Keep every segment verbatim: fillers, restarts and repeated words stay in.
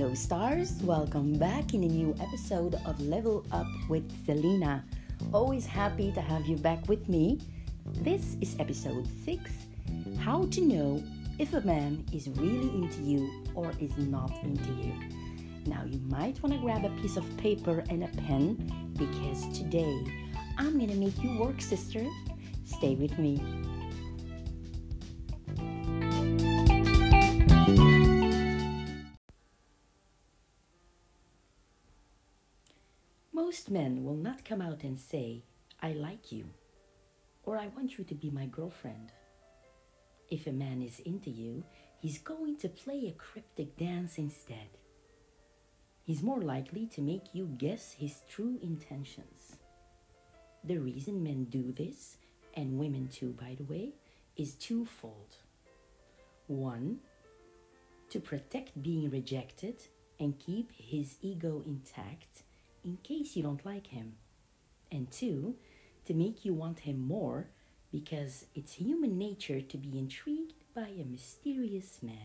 Hello stars, welcome back in a new episode of Level Up with Selena. Always happy to have you back with me. This is episode six, how to know if a man is really into you or is not into you. Now you might want to grab a piece of paper and a pen because today I'm gonna make you work, sister. Stay with me. Most men will not come out and say, I like you, or I want you to be my girlfriend. If a man is into you, he's going to play a cryptic dance instead. He's more likely to make you guess his true intentions. The reason men do this, and women too, by the way, is twofold. One, to protect being rejected and keep his ego intact in case you don't like him. And two, to make you want him more because it's human nature to be intrigued by a mysterious man.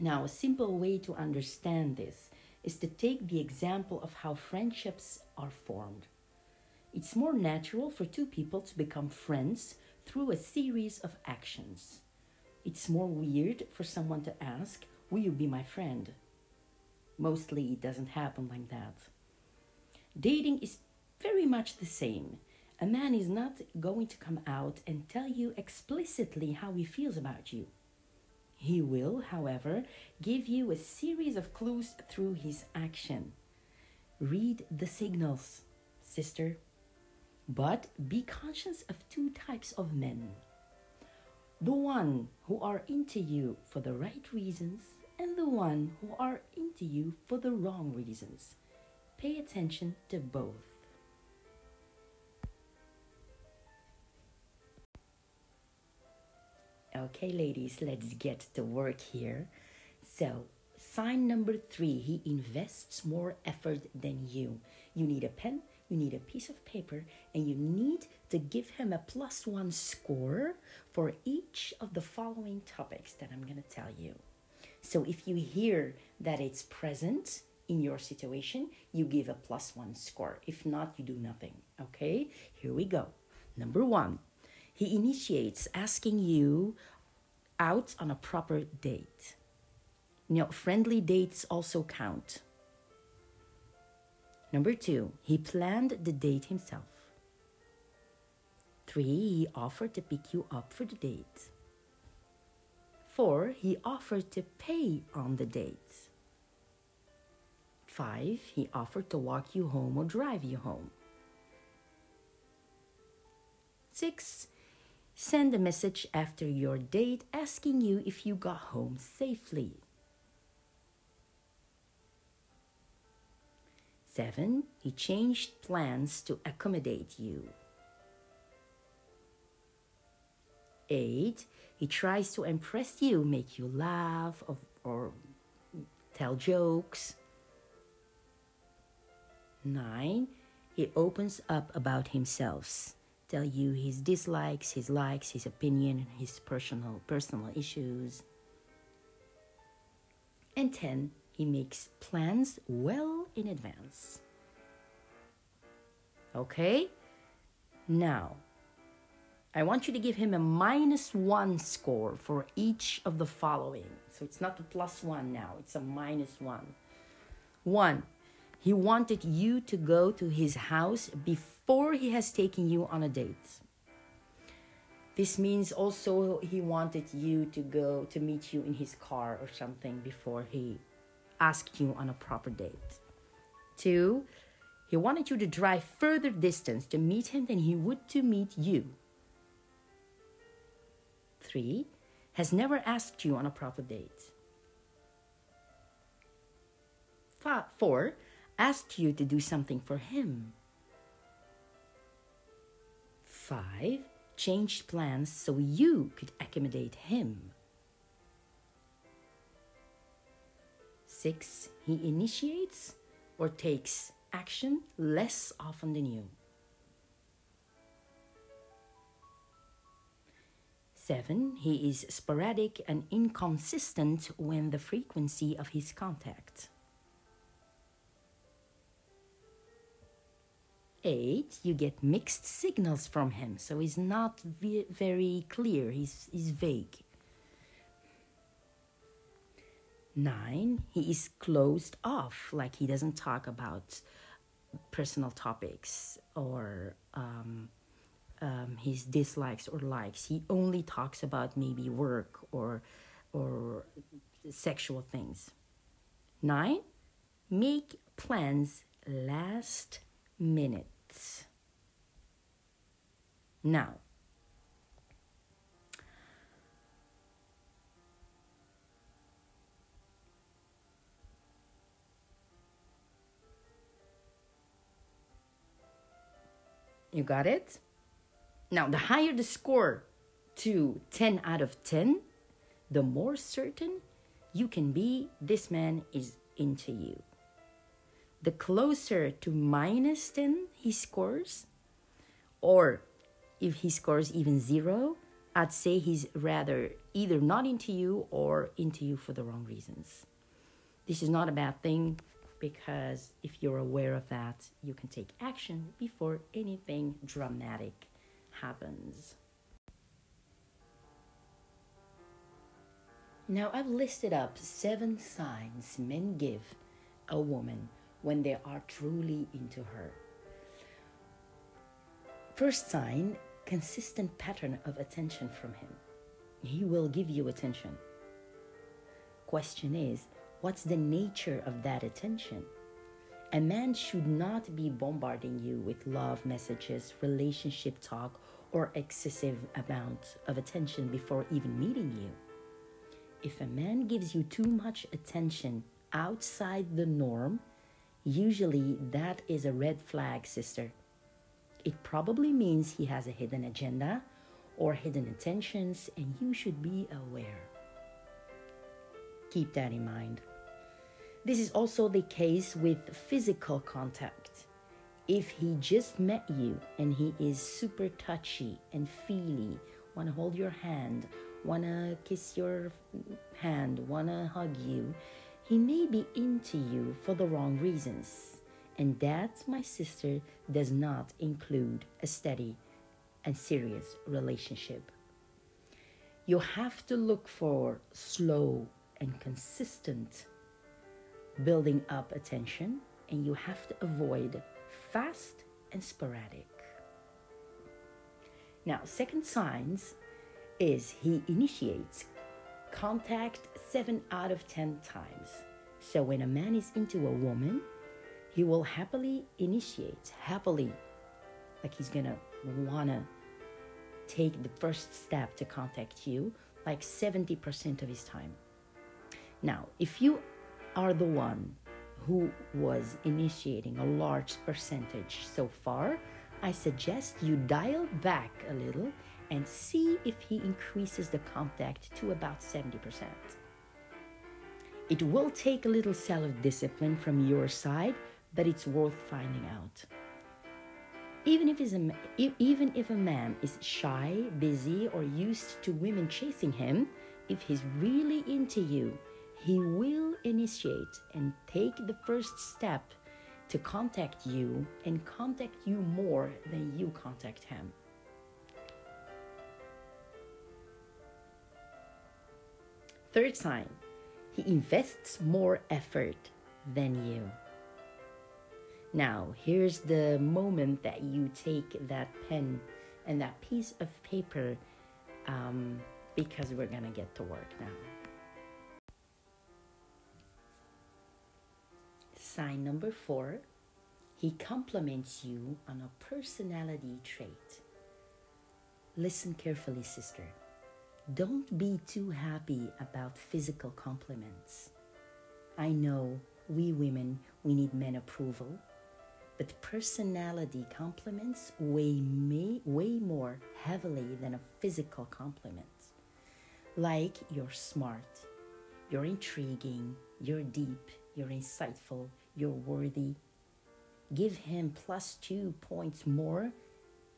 Now, a simple way to understand this is to take the example of how friendships are formed. It's more natural for two people to become friends through a series of actions. It's more weird for someone to ask, will you be my friend? Mostly it doesn't happen like that. Dating is very much the same. A man is not going to come out and tell you explicitly how he feels about you. He will, however, give you a series of clues through his action. Read the signals, sister. But be conscious of two types of men. The one who are into you for the right reasons and the one who are into you for the wrong reasons. Pay attention to both. Okay, ladies, let's get to work here. So, sign number three, he invests more effort than you. You need a pen, you need a piece of paper, and you need to give him a plus one score for each of the following topics that I'm going to tell you. So if you hear that it's present in your situation, you give a plus one score. If not, you do nothing. Okay, here we go. Number one, he initiates asking you out on a proper date. Now, friendly dates also count. Number two, he planned the date himself. Three, he offered to pick you up for the date. Four, he offered to pay on the date. Five, he offered to walk you home or drive you home. Six, send a message after your date asking you if you got home safely. Seven, he changed plans to accommodate you. Eight, he tries to impress you, make you laugh or, or tell jokes. Nine, he opens up about himself, tell you his dislikes, his likes, his opinion, his personal, personal issues. And ten, he makes plans well in advance. Okay? Now, I want you to give him a minus one score for each of the following. So it's not a plus one now, it's a minus one. One, he wanted you to go to his house before he has taken you on a date. This means also he wanted you to go to meet you in his car or something before he asked you on a proper date. Two, he wanted you to drive further distance to meet him than he would to meet you. Three, has never asked you on a proper date. Five, four, asked you to do something for him. Five, changed plans so you could accommodate him. Six, he initiates or takes action less often than you. seven. He is sporadic and inconsistent when the frequency of his contact. eight. You get mixed signals from him, so he's not ve very clear, he's, he's vague. nine. He is closed off, like he doesn't talk about personal topics or um, um, his dislikes or likes. He only talks about maybe work or, or sexual things. nine. Make plans last minutes. Now, you got it? Now, the higher the score to ten out of ten, the more certain you can be this man is into you. The closer to minus ten he scores, or if he scores even zero, I'd say he's rather either not into you or into you for the wrong reasons. This is not a bad thing, because if you're aware of that, you can take action before anything dramatic happens. Now, I've listed up seven signs men give a woman when they are truly into her. First sign, consistent pattern of attention from him. He will give you attention. Question is, what's the nature of that attention? A man should not be bombarding you with love messages, relationship talk, or excessive amount of attention before even meeting you. If a man gives you too much attention outside the norm, usually that is a red flag, sister. It probably means he has a hidden agenda or hidden intentions, and you should be aware. Keep that in mind. This is also the case with physical contact. If he just met you and he is super touchy and feely, want to hold your hand, want to kiss your hand, want to hug you, he may be into you for the wrong reasons. And that, my sister, does not include a steady and serious relationship. You have to look for slow and consistent building up attention, and you have to avoid fast and sporadic. Now, second signs is he initiates contact seven out of ten times. So when a man is into a woman, he will happily initiate, happily, like he's gonna wanna take the first step to contact you, like seventy percent of his time. Now, if you are the one who was initiating a large percentage so far, I suggest you dial back a little and see if he increases the contact to about seventy percent. It will take a little self-discipline from your side, but it's worth finding out. Even if, he's a, even if a man is shy, busy, or used to women chasing him, if he's really into you, he will initiate and take the first step to contact you and contact you more than you contact him. Third sign, he invests more effort than you. Now, here's the moment that you take that pen and that piece of paper, um, because we're gonna get to work now. Sign number four, he compliments you on a personality trait. Listen carefully, sister. Don't be too happy about physical compliments. I know we women, we need men approval, but personality compliments weigh may, way more heavily than a physical compliment. Like, you're smart, you're intriguing, you're deep, you're insightful, you're worthy. Give him plus two points more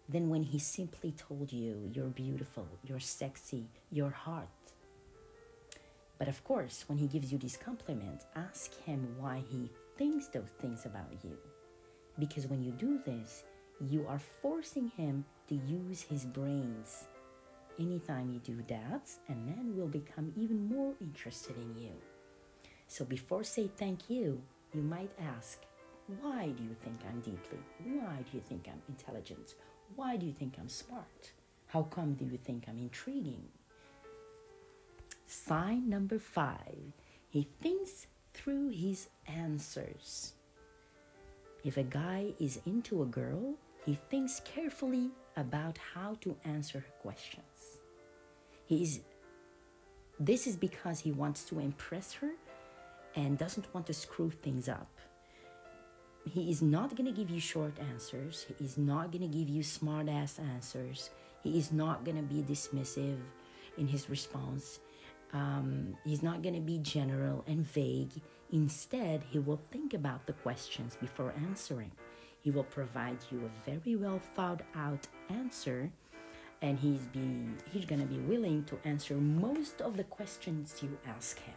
than when he simply told you you're beautiful, you're sexy, you're hot. But of course, when he gives you these compliments, ask him why he thinks those things about you. Because when you do this, you are forcing him to use his brains. Anytime you do that, a man will become even more interested in you. So before say thank you, you might ask, why do you think I'm deeply? Why do you think I'm intelligent? Why do you think I'm smart? How come do you think I'm intriguing? Sign number five, he thinks through his answers. If a guy is into a girl, he thinks carefully about how to answer her questions. He is, this is because he wants to impress her and doesn't want to screw things up. He is not going to give you short answers. He is not going to give you smart-ass answers. He is not going to be dismissive in his response. Um, he's not going to be general and vague. Instead, he will think about the questions before answering. He will provide you a very well thought out answer, and he's be he's going to be willing to answer most of the questions you ask him.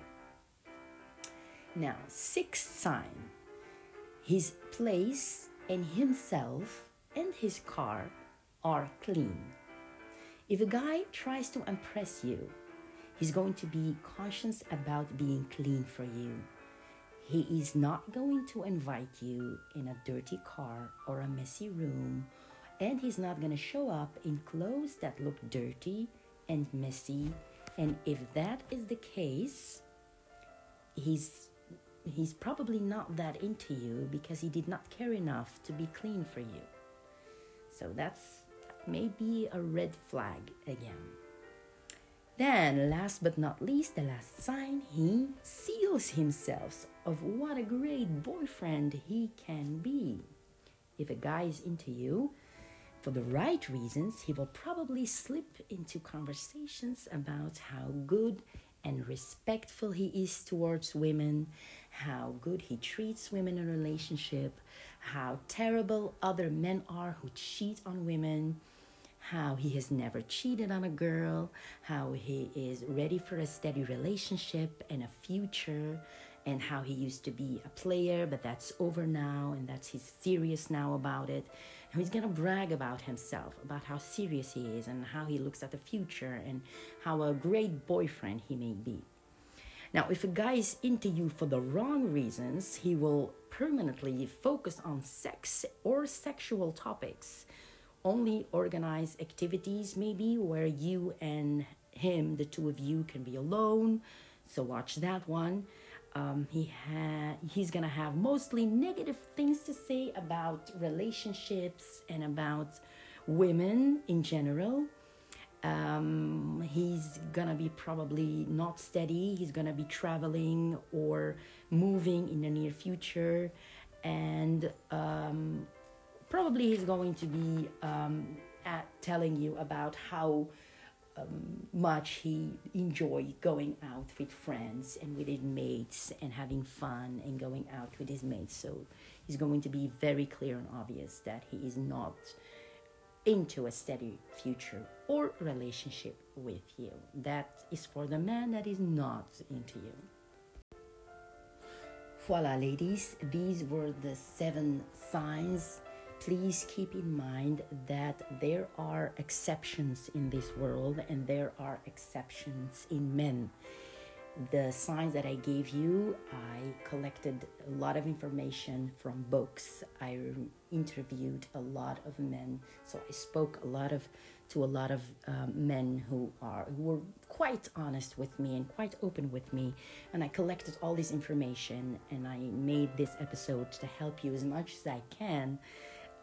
Now, sixth sign, his place and himself and his car are clean. If a guy tries to impress you, he's going to be conscious about being clean for you. He is not going to invite you in a dirty car or a messy room, and he's not going to show up in clothes that look dirty and messy. And if that is the case, he's, he's probably not that into you because he did not care enough to be clean for you. So that's maybe a red flag again. Then, last but not least, the last sign, he seals himself of what a great boyfriend he can be. If a guy is into you, for the right reasons, he will probably slip into conversations about how good and respectful he is towards women, how good he treats women in a relationship, how terrible other men are who cheat on women, how he has never cheated on a girl, how he is ready for a steady relationship and a future, and how he used to be a player, but that's over now, and that's he's serious now about it. And he's going to brag about himself, about how serious he is, and how he looks at the future, and how a great boyfriend he may be. Now, if a guy is into you for the wrong reasons, he will permanently focus on sex or sexual topics. Only organize activities maybe where you and him, the two of you, can be alone. So watch that one. Um, he ha- he's going to have mostly negative things to say about relationships and about women in general. Um, he's going to be probably not steady. He's going to be traveling or moving in the near future. And Um, Probably he's going to be um, at telling you about how um, much he enjoys going out with friends and with his mates and having fun and going out with his mates. So he's going to be very clear and obvious that he is not into a steady future or relationship with you. That is for the man that is not into you. Voilà, ladies, these were the seven signs. Please keep in mind that there are exceptions in this world and there are exceptions in men. The signs that I gave you, I collected a lot of information from books. I interviewed a lot of men, so I spoke a lot of to a lot of um, men who are who were quite honest with me and quite open with me, and I collected all this information and I made this episode to help you as much as I can.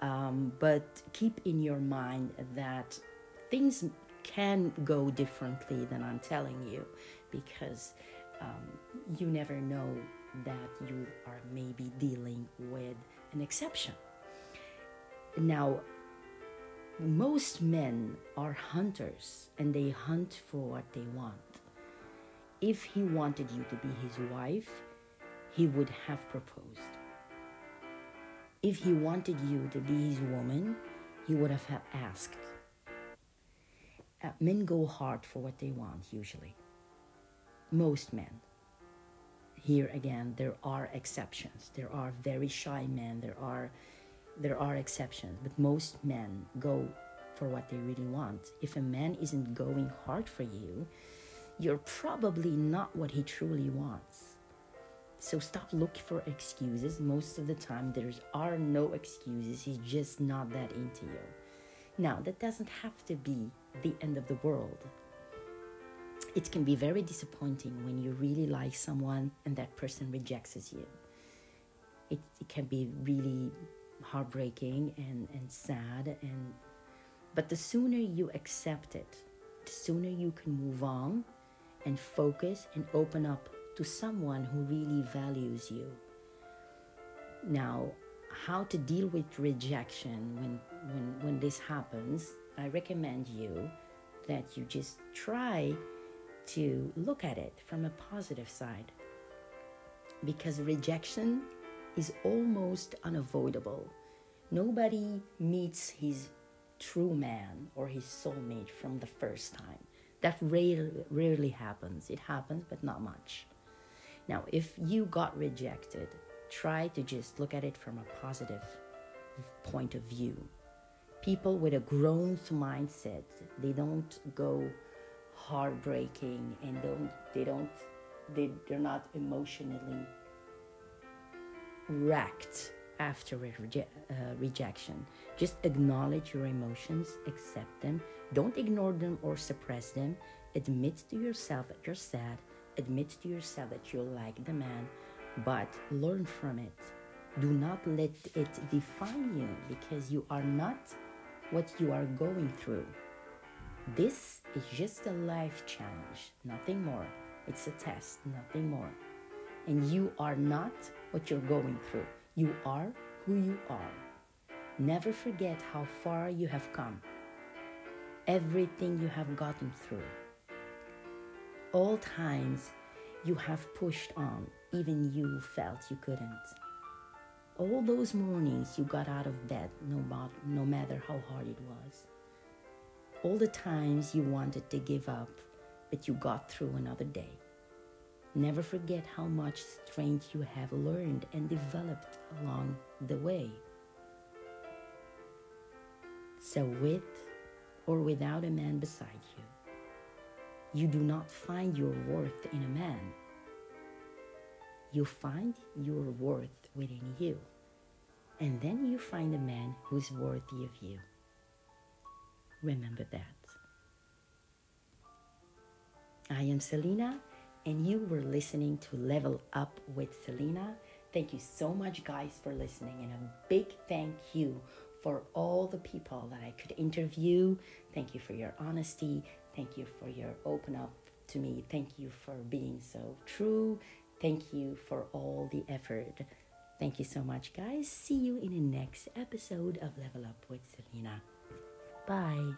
Um, but keep in your mind that things can go differently than I'm telling you, because um, you never know that you are maybe dealing with an exception. Now, most men are hunters and they hunt for what they want. If he wanted you to be his wife, he would have proposed. If he wanted you to be his woman, you would have asked. Uh, men go hard for what they want, usually. Most men. Here again, there are exceptions. There are very shy men. There are, there are exceptions. But most men go for what they really want. If a man isn't going hard for you, you're probably not what he truly wants. So stop looking for excuses. Most of the time, there are no excuses. He's just not that into you. Now, that doesn't have to be the end of the world. It can be very disappointing when you really like someone and that person rejects you. It, it can be really heartbreaking and, and sad. And but the sooner you accept it, the sooner you can move on and focus and open up to someone who really values you. Now, how to deal with rejection when, when, when this happens, I recommend you that you just try to look at it from a positive side, because rejection is almost unavoidable. Nobody meets his true man or his soulmate from the first time. That rare, rarely happens. It happens, but not much. Now, if you got rejected, try to just look at it from a positive point of view. People with a growth mindset, they don't go heartbreaking and don't they don't they, they're not emotionally wrecked after a reje- uh, rejection. Just acknowledge your emotions, accept them, don't ignore them or suppress them. Admit to yourself that you're sad, admit to yourself that you like the man, but learn from it. Do not let it define you, because you are not what you are going through. This is just a life challenge, nothing more. It's a test, nothing more. And you are not what you're going through. You are who you are. Never forget how far you have come. Everything you have gotten through. All times you have pushed on, even you felt you couldn't. All those mornings you got out of bed, no, no matter how hard it was. All the times you wanted to give up, but you got through another day. Never forget how much strength you have learned and developed along the way. So with or without a man beside you, you do not find your worth in a man. You find your worth within you. And then you find a man who's worthy of you. Remember that. I am Selena. And you were listening to Level Up with Selena. Thank you so much, guys, for listening. And a big thank you for all the people that I could interview. Thank you for your honesty. Thank you for your open up to me. Thank you for being so true. Thank you for all the effort. Thank you so much, guys. See you in the next episode of Level Up with Selena. Bye.